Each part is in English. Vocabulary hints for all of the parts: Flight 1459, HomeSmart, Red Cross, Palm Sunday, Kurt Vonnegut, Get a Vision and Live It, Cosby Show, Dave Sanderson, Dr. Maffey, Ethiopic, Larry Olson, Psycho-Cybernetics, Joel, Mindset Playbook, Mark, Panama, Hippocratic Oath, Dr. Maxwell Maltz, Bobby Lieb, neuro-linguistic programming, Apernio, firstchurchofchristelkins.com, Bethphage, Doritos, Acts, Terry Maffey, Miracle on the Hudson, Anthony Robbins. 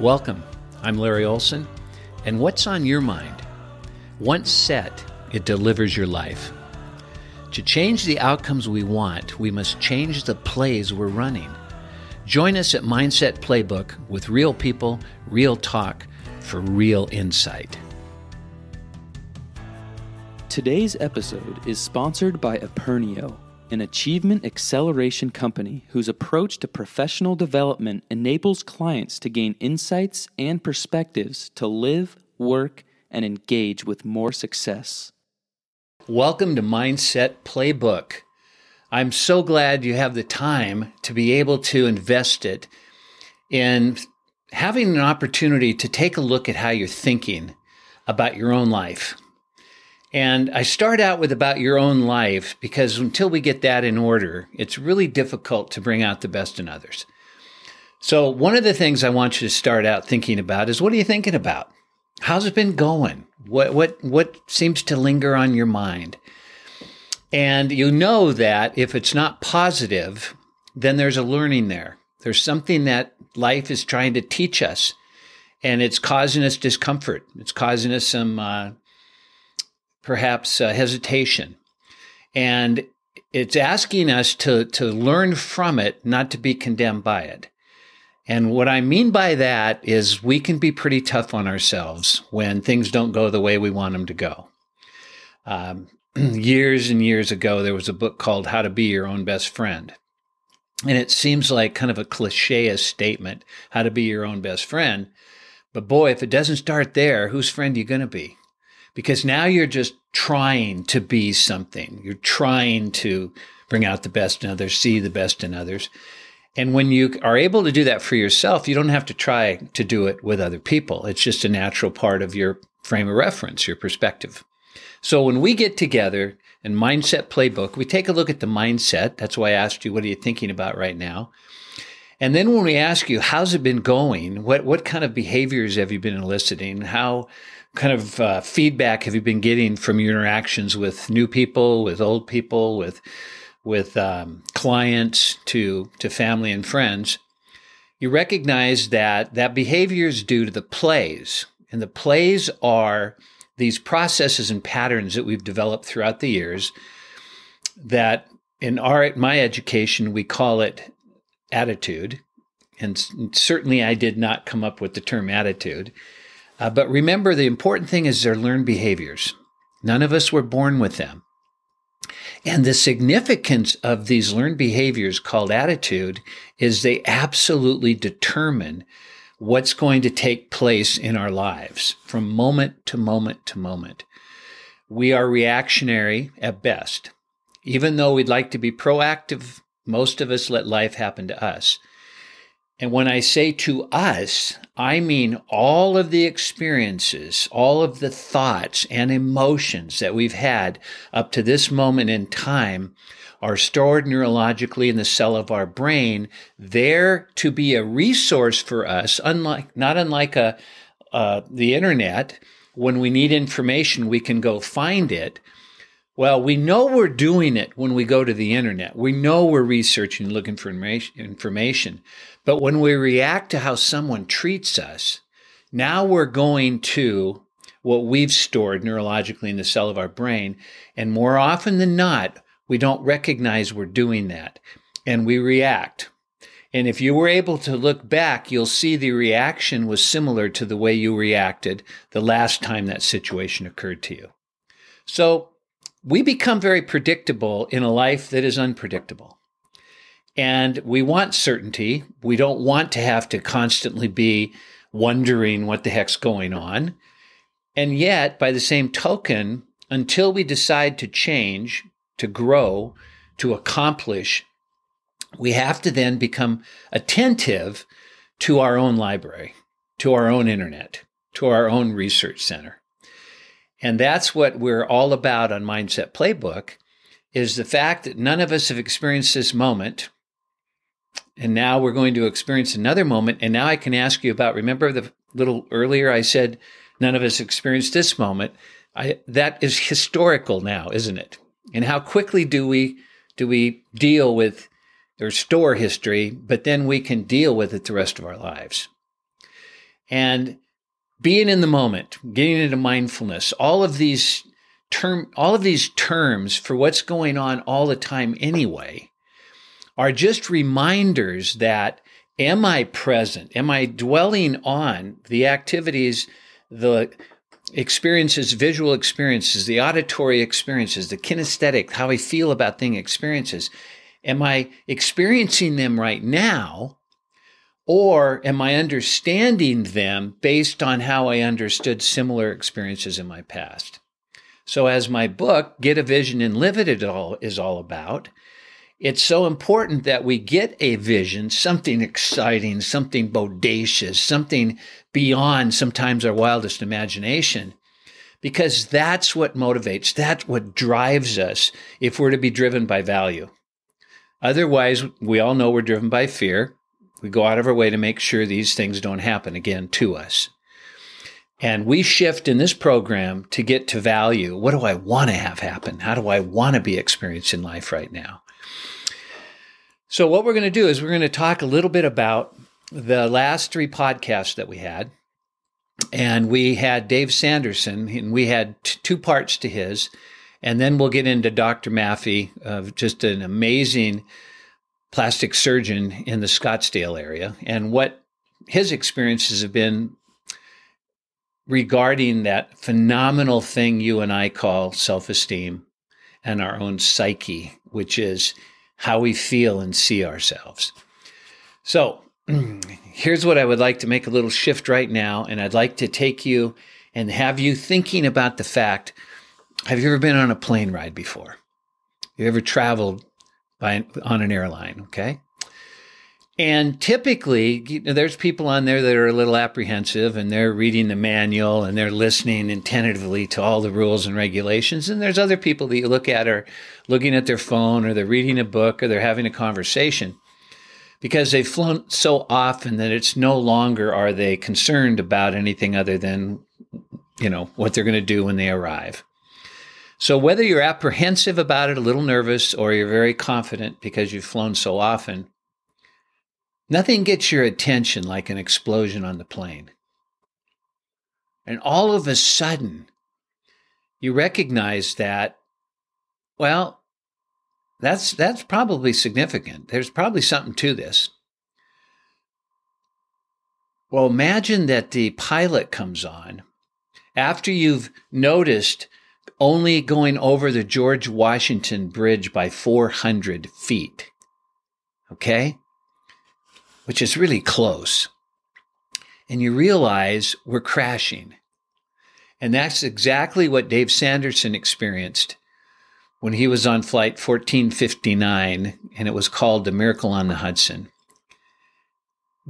Welcome, I'm Larry Olson, and what's on your mind? Once set, it delivers your life. To change the outcomes we want, we must change the plays we're running. Join us at Mindset Playbook with real people, real talk, for real insight. Today's episode is sponsored by Apernio, an achievement acceleration company whose approach to professional development enables clients to gain insights and perspectives to live, work, and engage with more success. Welcome to Mindset Playbook. I'm so glad you have the time to be able to invest it in having an opportunity to take a look at how you're thinking about your own life. And I start out with about your own life because until we get that in order, it's really difficult to bring out the best in others. So one of the things I want you to start out thinking about is, what are you thinking about? How's it been going? What seems to linger on your mind? And you know that if it's not positive, then there's a learning there. There's something that life is trying to teach us, and it's causing us discomfort. It's causing us some perhaps hesitation. And it's asking us to learn from it, not to be condemned by it. And what I mean by that is we can be pretty tough on ourselves when things don't go the way we want them to go. Years and years ago, there was a book called How to Be Your Own Best Friend. And it seems like kind of a cliche statement, how to be your own best friend. But boy, if it doesn't start there, whose friend are you going to be? Because now you're just trying to be something. You're trying to bring out the best in others, see the best in others. And when you are able to do that for yourself, you don't have to try to do it with other people. It's just a natural part of your frame of reference, your perspective. So when we get together in Mindset Playbook, we take a look at the mindset. That's why I asked you, what are you thinking about right now? And then when we ask you, how's it been going? What kind of behaviors have you been eliciting? How kind of feedback have you been getting from your interactions with new people, with old people, with clients, to family and friends? You recognize that behavior is due to the plays. And the plays are these processes and patterns that we've developed throughout the years that in my education, we call it attitude. And certainly I did not come up with the term attitude. But remember, the important thing is they're learned behaviors. None of us were born with them. And the significance of these learned behaviors called attitude is they absolutely determine what's going to take place in our lives from moment to moment to moment. We are reactionary at best. Even though we'd like to be proactive, most of us let life happen to us. And when I say to us, I mean all of the experiences, all of the thoughts and emotions that we've had up to this moment in time are stored neurologically in the cell of our brain, there to be a resource for us, not unlike the internet. When we need information, we can go find it. Well, we know we're doing it when we go to the internet. We know we're researching, looking for information. But when we react to how someone treats us, now we're going to what we've stored neurologically in the cell of our brain. And more often than not, we don't recognize we're doing that. And we react. And if you were able to look back, you'll see the reaction was similar to the way you reacted the last time that situation occurred to you. So we become very predictable in a life that is unpredictable. And we want certainty. We don't want to have to constantly be wondering what the heck's going on. And yet, by the same token, until we decide to change, to grow, to accomplish, we have to then become attentive to our own library, to our own internet, to our own research center. And that's what we're all about on Mindset Playbook, is the fact that none of us have experienced this moment. And now we're going to experience another moment. And now I can ask you about, remember the little earlier I said, none of us experienced this moment. That is historical now, isn't it? And how quickly do we deal with or store history, but then we can deal with it the rest of our lives. And being in the moment, getting into mindfulness, all of these terms for what's going on all the time anyway are just reminders that, am I present? Am I dwelling on the activities, the experiences, visual experiences, the auditory experiences, the kinesthetic, how I feel about thing experiences? Am I experiencing them right now, or am I understanding them based on how I understood similar experiences in my past? So as my book, Get a Vision and Live It, is all about, it's so important that we get a vision, something exciting, something bodacious, something beyond sometimes our wildest imagination, because that's what motivates, that's what drives us if we're to be driven by value. Otherwise, we all know we're driven by fear. We go out of our way to make sure these things don't happen again to us. And we shift in this program to get to value. What do I want to have happen? How do I want to be experienced in life right now? So what we're going to do is we're going to talk a little bit about the last three podcasts that we had. And we had Dave Sanderson, and we had two parts to his. And then we'll get into Dr. Maffey, just an amazing plastic surgeon in the Scottsdale area, and what his experiences have been regarding that phenomenal thing you and I call self-esteem and our own psyche, which is how we feel and see ourselves. So here's what I would like to make a little shift right now, and I'd like to take you and have you thinking about the fact, have you ever been on a plane ride before? You ever traveled on an airline, okay? And typically, you know, there's people on there that are a little apprehensive, and they're reading the manual, and they're listening attentively to all the rules and regulations. And there's other people that you look at are looking at their phone, or they're reading a book, or they're having a conversation, because they've flown so often that it's no longer are they concerned about anything other than, you know, what they're going to do when they arrive. So whether you're apprehensive about it, a little nervous, or you're very confident because you've flown so often, nothing gets your attention like an explosion on the plane. And all of a sudden, you recognize that, well, that's probably significant. There's probably something to this. Well, imagine that the pilot comes on after you've noticed only going over the George Washington Bridge by 400 feet, okay? Which is really close. And you realize we're crashing. And that's exactly what Dave Sanderson experienced when he was on Flight 1459, and it was called the Miracle on the Hudson.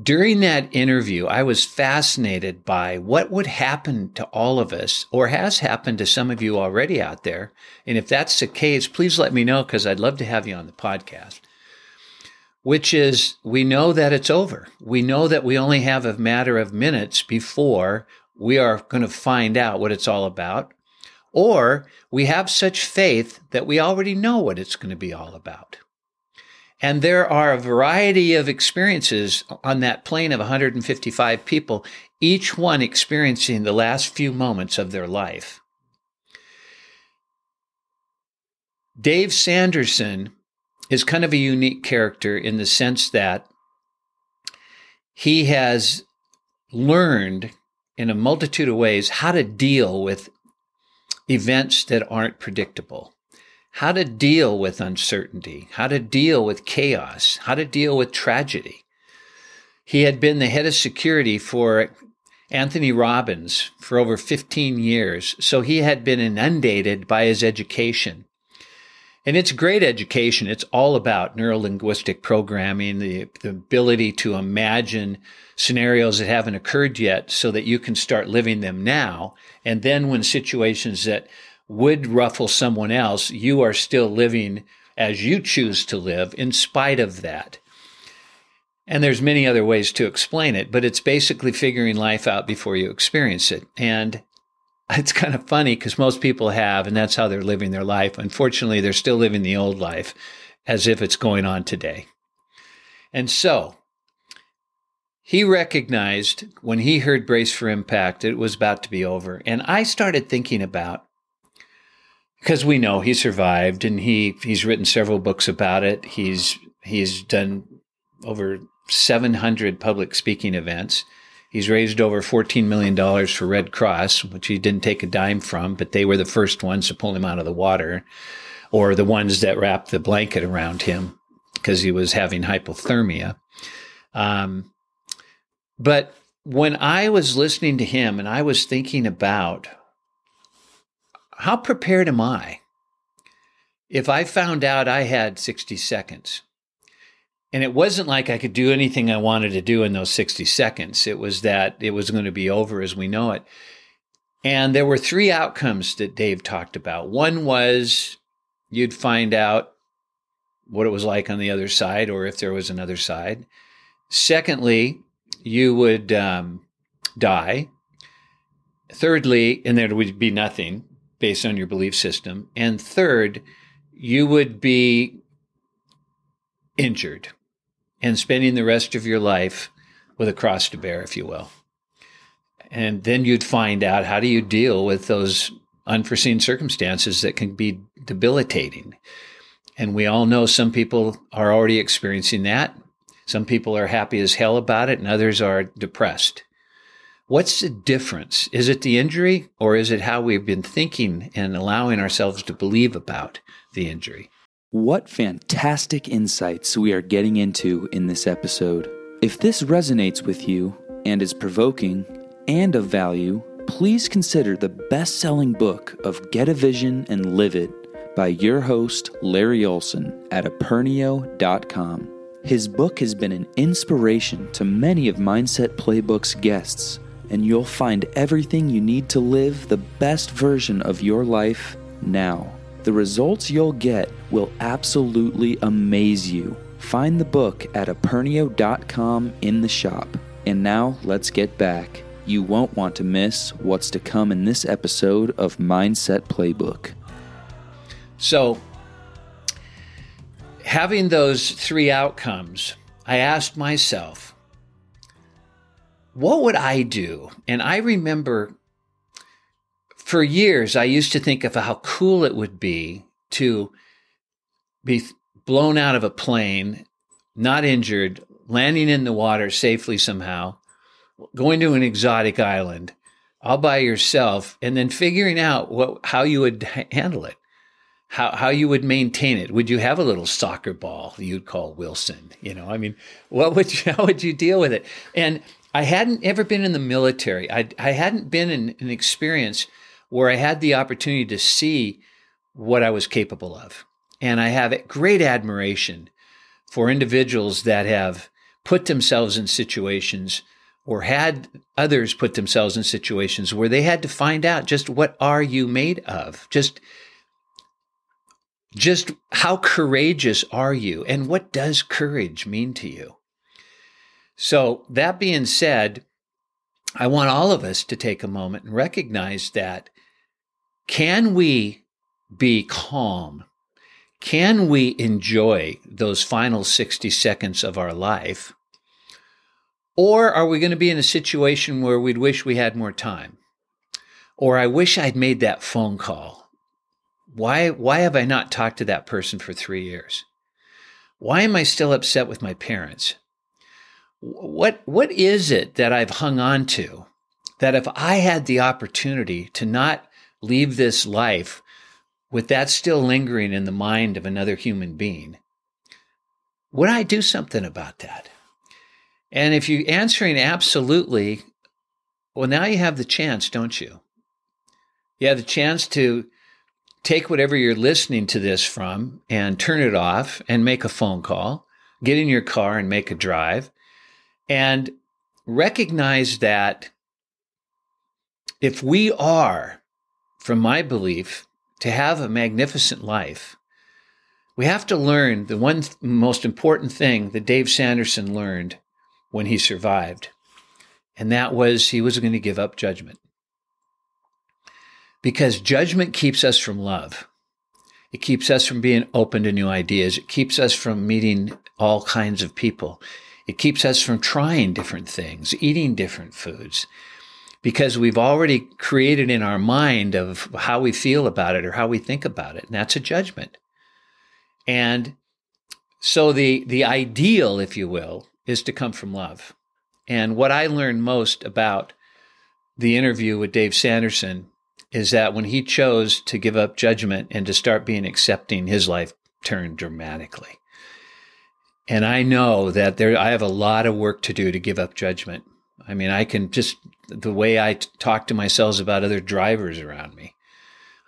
During that interview, I was fascinated by what would happen to all of us, or has happened to some of you already out there. And if that's the case, please let me know, because I'd love to have you on the podcast. Which is, we know that it's over. We know that we only have a matter of minutes before we are going to find out what it's all about. Or we have such faith that we already know what it's going to be all about. And there are a variety of experiences on that plane of 155 people, each one experiencing the last few moments of their life. Dave Sanderson is kind of a unique character in the sense that he has learned in a multitude of ways how to deal with events that aren't predictable. How to deal with uncertainty, how to deal with chaos, how to deal with tragedy. He had been the head of security for Anthony Robbins for over 15 years, so he had been inundated by his education. And it's great education. It's all about neuro-linguistic programming, the ability to imagine scenarios that haven't occurred yet so that you can start living them now. And then when situations that would ruffle someone else, you are still living as you choose to live in spite of that. And there's many other ways to explain it, but it's basically figuring life out before you experience it. And it's kind of funny because most people have, and that's how they're living their life. Unfortunately, they're still living the old life as if it's going on today. And so He recognized when he heard Brace for Impact, it was about to be over. And I started thinking about, because we know he survived and he's written several books about it. He's done over 700 public speaking events. He's raised over $14 million for Red Cross, which he didn't take a dime from, but they were the first ones to pull him out of the water, or the ones that wrapped the blanket around him because he was having hypothermia. But when I was listening to him and I was thinking about how prepared am I if I found out I had 60 seconds? And it wasn't like I could do anything I wanted to do in those 60 seconds. It was that it was going to be over as we know it. And there were three outcomes that Dave talked about. One was you'd find out what it was like on the other side, or if there was another side. Secondly, you would die. Thirdly, and there would be nothing based on your belief system. And third, you would be injured and spending the rest of your life with a cross to bear, if you will. And then you'd find out, how do you deal with those unforeseen circumstances that can be debilitating? And we all know some people are already experiencing that. Some people are happy as hell about it, and others are depressed. What's the difference? Is it the injury, or is it how we've been thinking and allowing ourselves to believe about the injury? What fantastic insights we are getting into in this episode. If this resonates with you and is provoking and of value, please consider the best-selling book of Get a Vision and Live It by your host, Larry Olson, at apernio.com. His book has been an inspiration to many of Mindset Playbook's guests, and you'll find everything you need to live the best version of your life now. The results you'll get will absolutely amaze you. Find the book at apernio.com in the shop. And now, let's get back. You won't want to miss what's to come in this episode of Mindset Playbook. So, having those three outcomes, I asked myself, what would I do? And I remember for years, I used to think of how cool it would be to be blown out of a plane, not injured, landing in the water safely somehow, going to an exotic island all by yourself, and then figuring out how you would handle it. How you would maintain it. Would you have a little soccer ball you'd call Wilson? You know, I mean, how would you deal with it? And I hadn't ever been in the military. I hadn't been in an experience where I had the opportunity to see what I was capable of. And I have great admiration for individuals that have put themselves in situations or had others put themselves in situations where they had to find out just what are you made of? Just how courageous are you, and what does courage mean to you? So that being said, I want all of us to take a moment and recognize that, can we be calm? Can we enjoy those final 60 seconds of our life? Or are we going to be in a situation where we'd wish we had more time? Or I wish I'd made that phone call. Why have I not talked to that person for 3 years? Why am I still upset with my parents? What is it that I've hung on to that if I had the opportunity to not leave this life with that still lingering in the mind of another human being, would I do something about that? And if you're answering absolutely, well, now you have the chance, don't you? You have the chance to take whatever you're listening to this from and turn it off and make a phone call, get in your car and make a drive, and recognize that if we are, from my belief, to have a magnificent life, we have to learn the one most important thing that Dave Sanderson learned when he survived, and that was he was going to give up judgment. Because judgment keeps us from love. It keeps us from being open to new ideas. It keeps us from meeting all kinds of people. It keeps us from trying different things, eating different foods, because we've already created in our mind of how we feel about it or how we think about it. And that's a judgment. And so the ideal, if you will, is to come from love. And what I learned most about the interview with Dave Sanderson is that when he chose to give up judgment and to start being accepting, his life turned dramatically. And I know that I have a lot of work to do to give up judgment. I mean, I can just, the way I talk to myself about other drivers around me,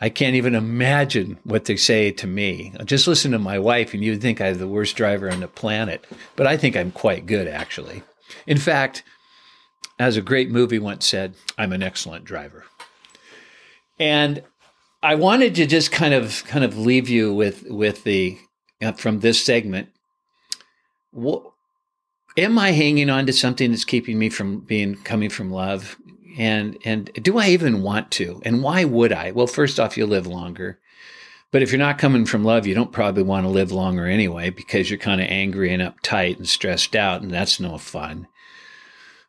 I can't even imagine what they say to me. Just listen to my wife and you'd think I'm the worst driver on the planet, but I think I'm quite good, actually. In fact, as a great movie once said, I'm an excellent driver. And I wanted to just kind of leave you with the, from this segment, am I hanging on to something that's keeping me from coming from love? And do I even want to? And why would I? Well, first off, you'll live longer. But if you're not coming from love, you don't probably want to live longer anyway, because you're kind of angry and uptight and stressed out, and that's no fun.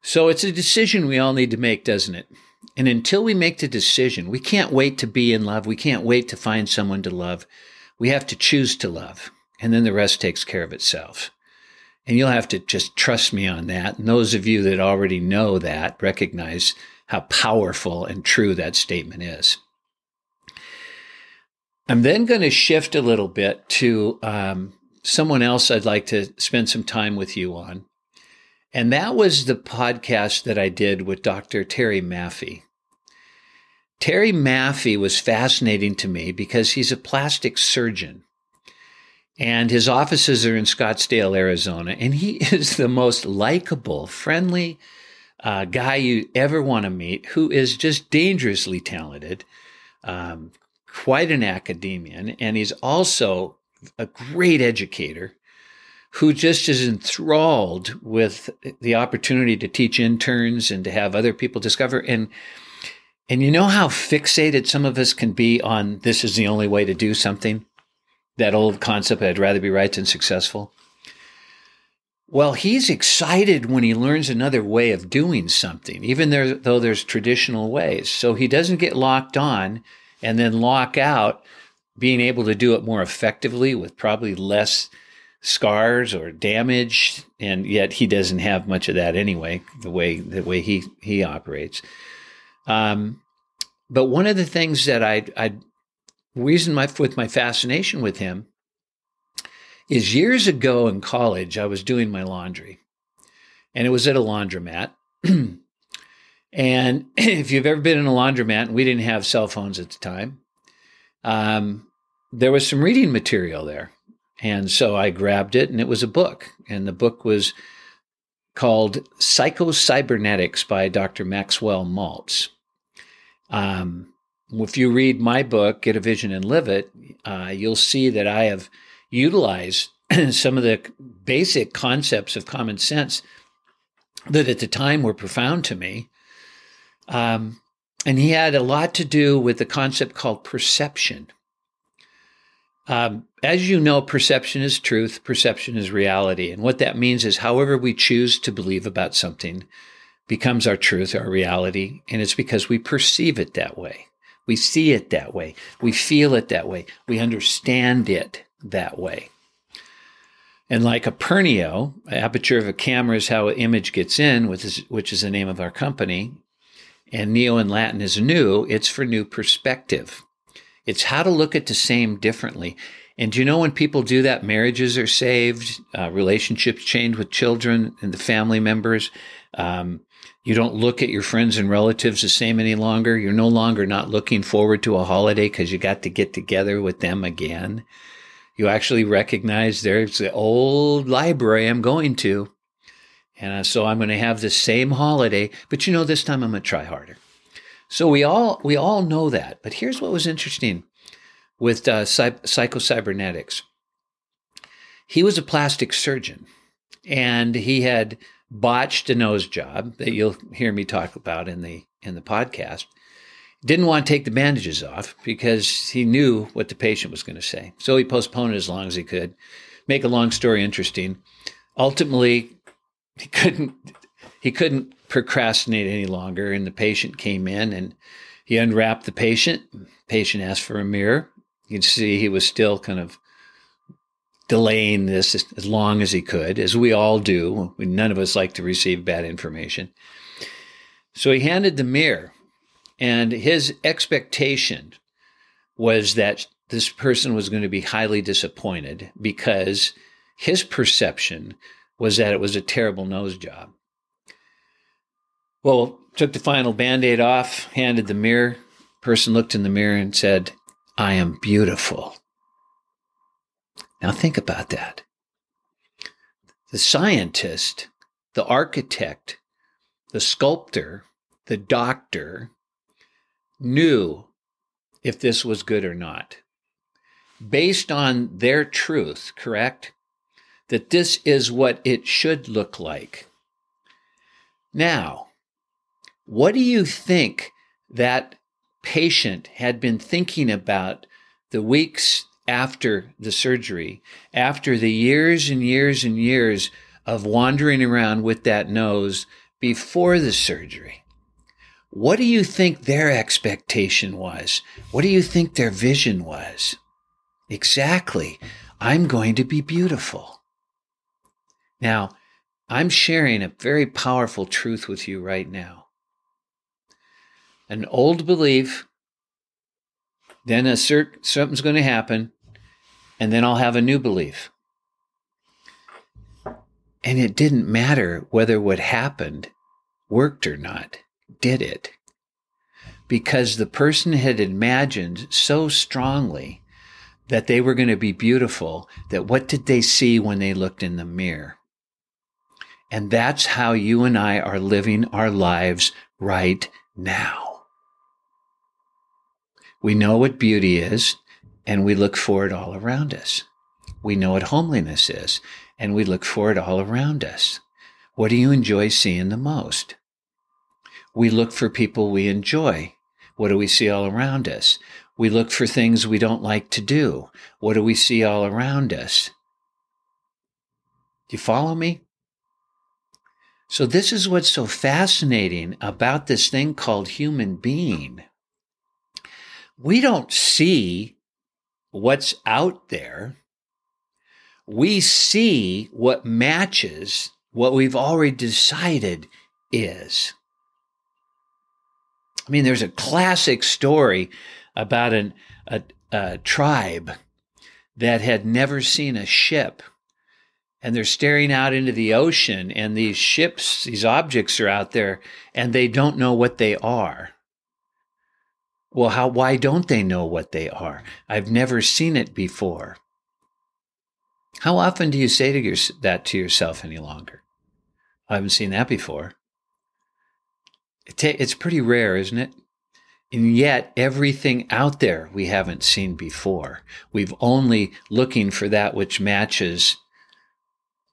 So it's a decision we all need to make, doesn't it? And until we make the decision, we can't wait to be in love. We can't wait to find someone to love. We have to choose to love, and then the rest takes care of itself. And you'll have to just trust me on that. And those of you that already know that, recognize how powerful and true that statement is. I'm then going to shift a little bit to someone else I'd like to spend some time with you on. And that was the podcast that I did with Dr. Terry Maffey. Terry Maffey was fascinating to me because he's a plastic surgeon. And his offices are in Scottsdale, Arizona. And he is the most likable, friendly guy you ever want to meet, who is just dangerously talented, quite an academician. And he's also a great educator who just is enthralled with the opportunity to teach interns and to have other people discover. And you know how fixated some of us can be on this is the only way to do something? That old concept, I'd rather be right than successful. Well, he's excited when he learns another way of doing something, even though there's traditional ways. So he doesn't get locked on and then lock out, being able to do it more effectively with probably less scars or damage. And yet he doesn't have much of that anyway, the way he operates. But one of the things that my fascination with him is, years ago in college, I was doing my laundry, and it was at a laundromat. And if you've ever been in a laundromat, and we didn't have cell phones at the time, there was some reading material there. And so I grabbed it, and it was a book. And the book was called Psycho-Cybernetics by Dr. Maxwell Maltz. If you read my book, Get a Vision and Live It, you'll see that I have utilized some of the basic concepts of common sense that at the time were profound to me. And he had a lot to do with the concept called perception. As you know, perception is truth, perception is reality. And what that means is however we choose to believe about something becomes our truth, our reality, and it's because we perceive it that way. We see it that way. We feel it that way. We understand it that way. And like Apernio, aperture of a camera is how an image gets in, which is the name of our company. And neo in Latin is new. It's for new perspective. It's how to look at the same differently. And you know, when people do that, marriages are saved, relationships change with children and the family members. You don't look at your friends and relatives the same any longer. You're no longer not looking forward to a holiday because you got to get together with them again. You actually recognize there's the old library I'm going to. And so I'm going to have the same holiday, but you know, this time I'm going to try harder. So we all know that. But here's what was interesting with Psycho-Cybernetics. He was a plastic surgeon, and he had botched a nose job that you'll hear me talk about in the podcast. Didn't want to take the bandages off because he knew what the patient was going to say. So he postponed it as long as he could. Make a long story interesting. Ultimately, he couldn't procrastinate any longer, and the patient came in, and he unwrapped the patient. Patient asked for a mirror. You can see he was still kind of delaying this as long as he could, as we all do. None of us like to receive bad information. So he handed the mirror, and his expectation was that this person was going to be highly disappointed because his perception was that it was a terrible nose job. Well, took the final Band-Aid off, handed the mirror. Person looked in the mirror and said, "I am beautiful." Now think about that. The scientist, the architect, the sculptor, the doctor knew if this was good or not, based on their truth, correct? That this is what it should look like. Now, what do you think that patient had been thinking about the weeks after the surgery, after the years and years and years of wandering around with that nose before the surgery? What do you think their expectation was? What do you think their vision was? Exactly. I'm going to be beautiful. Now, I'm sharing a very powerful truth with you right now. An old belief, then something's going to happen, and then I'll have a new belief. And it didn't matter whether what happened worked or not. Did it? Because the person had imagined so strongly that they were going to be beautiful, that what did they see when they looked in the mirror? And that's how you and I are living our lives right now. We know what beauty is, and we look for it all around us. We know what homeliness is, and we look for it all around us. What do you enjoy seeing the most? We look for people we enjoy. What do we see all around us? We look for things we don't like to do. What do we see all around us? Do you follow me? So this is what's so fascinating about this thing called human being. We don't see what's out there. We see what matches what we've already decided is. I mean, there's a classic story about a tribe that had never seen a ship. And they're staring out into the ocean, and these ships, these objects are out there, and they don't know what they are. Well, why don't they know what they are? I've never seen it before. How often do you say that to yourself any longer? I haven't seen that before. It's pretty rare, isn't it? And yet, everything out there we haven't seen before. We've only looking for that which matches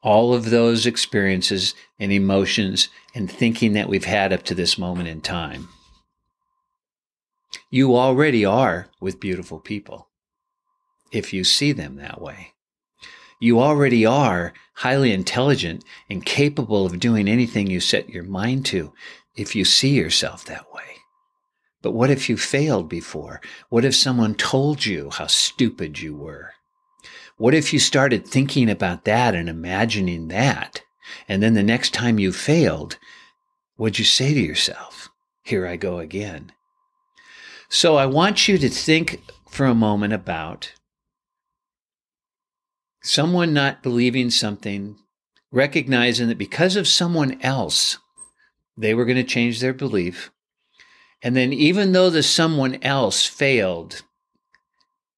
all of those experiences and emotions and thinking that we've had up to this moment in time. You already are with beautiful people, if you see them that way. You already are highly intelligent and capable of doing anything you set your mind to, if you see yourself that way. But what if you failed before? What if someone told you how stupid you were? What if you started thinking about that and imagining that? And then the next time you failed, what'd you say to yourself? Here I go again. So I want you to think for a moment about someone not believing something, recognizing that because of someone else, they were going to change their belief. And then even though the someone else failed,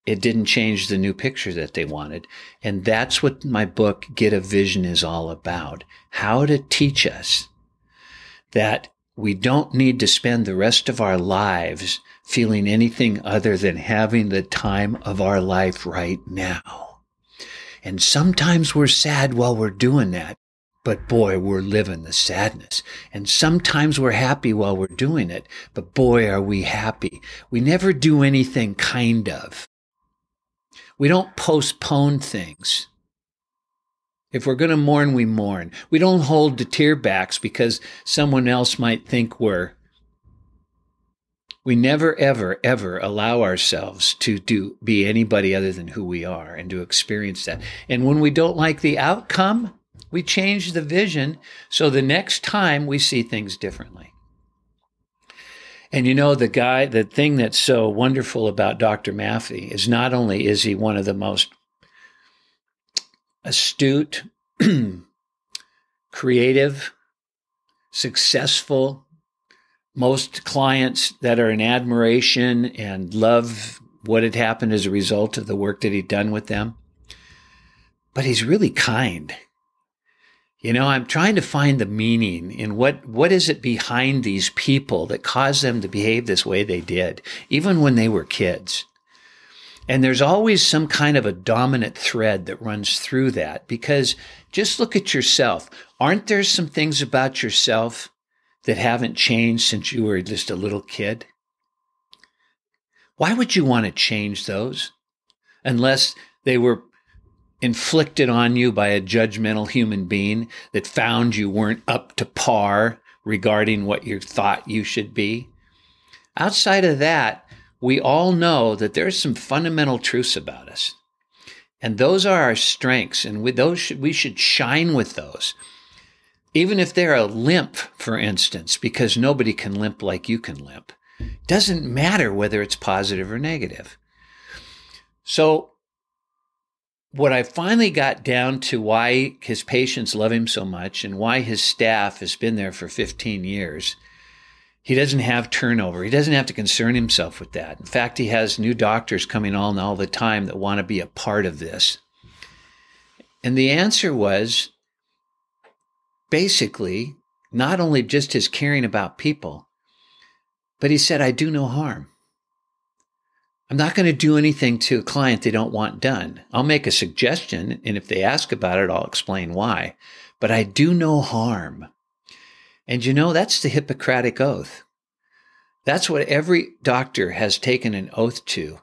it didn't change the new picture that they wanted. And that's what my book, Get a Vision, is all about. How to teach us that we don't need to spend the rest of our lives feeling anything other than having the time of our life right now. And sometimes we're sad while we're doing that. But boy, we're living the sadness. And sometimes we're happy while we're doing it. But boy, are we happy. We never do anything kind of. We don't postpone things. If we're going to mourn, we mourn. We don't hold the tear backs because someone else might think we're. We never, ever, ever allow ourselves to be anybody other than who we are and to experience that. And when we don't like the outcome, we change the vision so the next time we see things differently. And you know, the thing that's so wonderful about Dr. Maffey is not only is he one of the most astute, creative, successful, most clients that are in admiration and love what had happened as a result of the work that he'd done with them, but he's really kind. You know, I'm trying to find the meaning in what is it behind these people that caused them to behave this way they did, even when they were kids. And there's always some kind of a dominant thread that runs through that, because just look at yourself. Aren't there some things about yourself that haven't changed since you were just a little kid? Why would you want to change those unless they were inflicted on you by a judgmental human being that found you weren't up to par regarding what you thought you should be? Outside of that, we all know that there's some fundamental truths about us, and those are our strengths, and we should shine with those. Even if they're a limp, for instance, because nobody can limp like you can limp. Doesn't matter whether it's positive or negative. So what I finally got down to why his patients love him so much and why his staff has been there for 15 years, he doesn't have turnover. He doesn't have to concern himself with that. In fact, he has new doctors coming on all the time that want to be a part of this. And the answer was basically not only just his caring about people, but he said, I do no harm. I'm not going to do anything to a client they don't want done. I'll make a suggestion, and if they ask about it, I'll explain why. But I do no harm. And you know, that's the Hippocratic Oath. That's what every doctor has taken an oath to,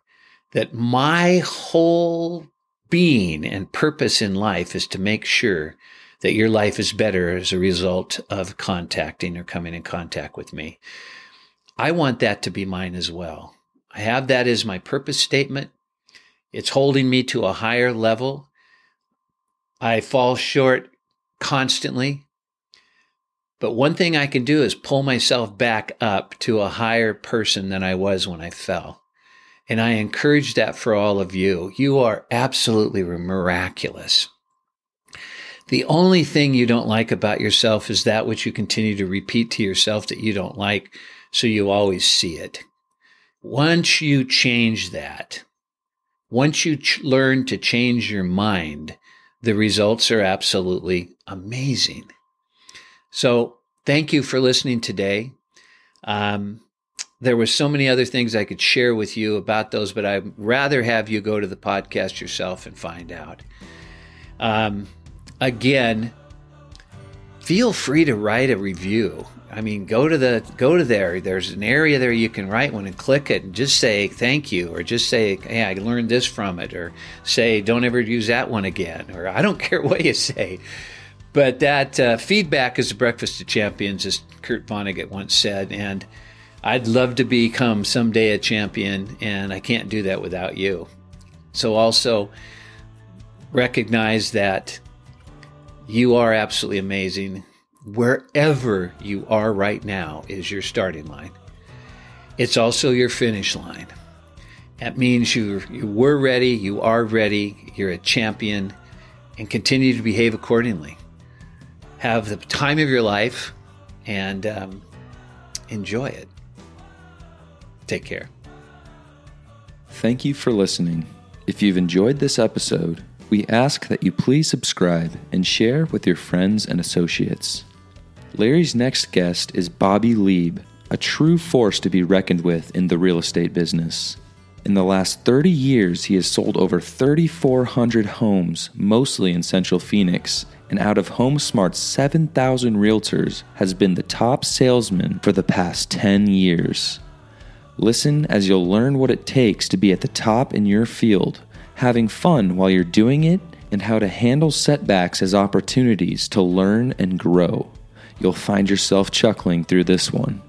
that my whole being and purpose in life is to make sure that your life is better as a result of contacting or coming in contact with me. I want that to be mine as well. I have that as my purpose statement. It's holding me to a higher level. I fall short constantly. But one thing I can do is pull myself back up to a higher person than I was when I fell. And I encourage that for all of you. You are absolutely miraculous. The only thing you don't like about yourself is that which you continue to repeat to yourself that you don't like, so you always see it. Once you change that, once you learn to change your mind, the results are absolutely amazing. So thank you for listening today. There were so many other things I could share with you about those, but I'd rather have you go to the podcast yourself and find out. Again, feel free to write a review. I mean, go to there. There's an area there you can write one and click it and just say thank you, or just say, hey, I learned this from it, or say don't ever use that one again, or I don't care what you say. But that feedback is the breakfast of champions, as Kurt Vonnegut once said, and I'd love to become someday a champion, and I can't do that without you. So also recognize that you are absolutely amazing. Wherever you are right now is your starting line. It's also your finish line. That means you were ready, you are ready, you're a champion, and continue to behave accordingly. Have the time of your life, and enjoy it. Take care. Thank you for listening. If you've enjoyed this episode, we ask that you please subscribe and share with your friends and associates. Larry's next guest is Bobby Lieb, a true force to be reckoned with in the real estate business. In the last 30 years, he has sold over 3,400 homes, mostly in Central Phoenix, and out of HomeSmart's 7,000 realtors has been the top salesman for the past 10 years. Listen as you'll learn what it takes to be at the top in your field, having fun while you're doing it, and how to handle setbacks as opportunities to learn and grow. You'll find yourself chuckling through this one.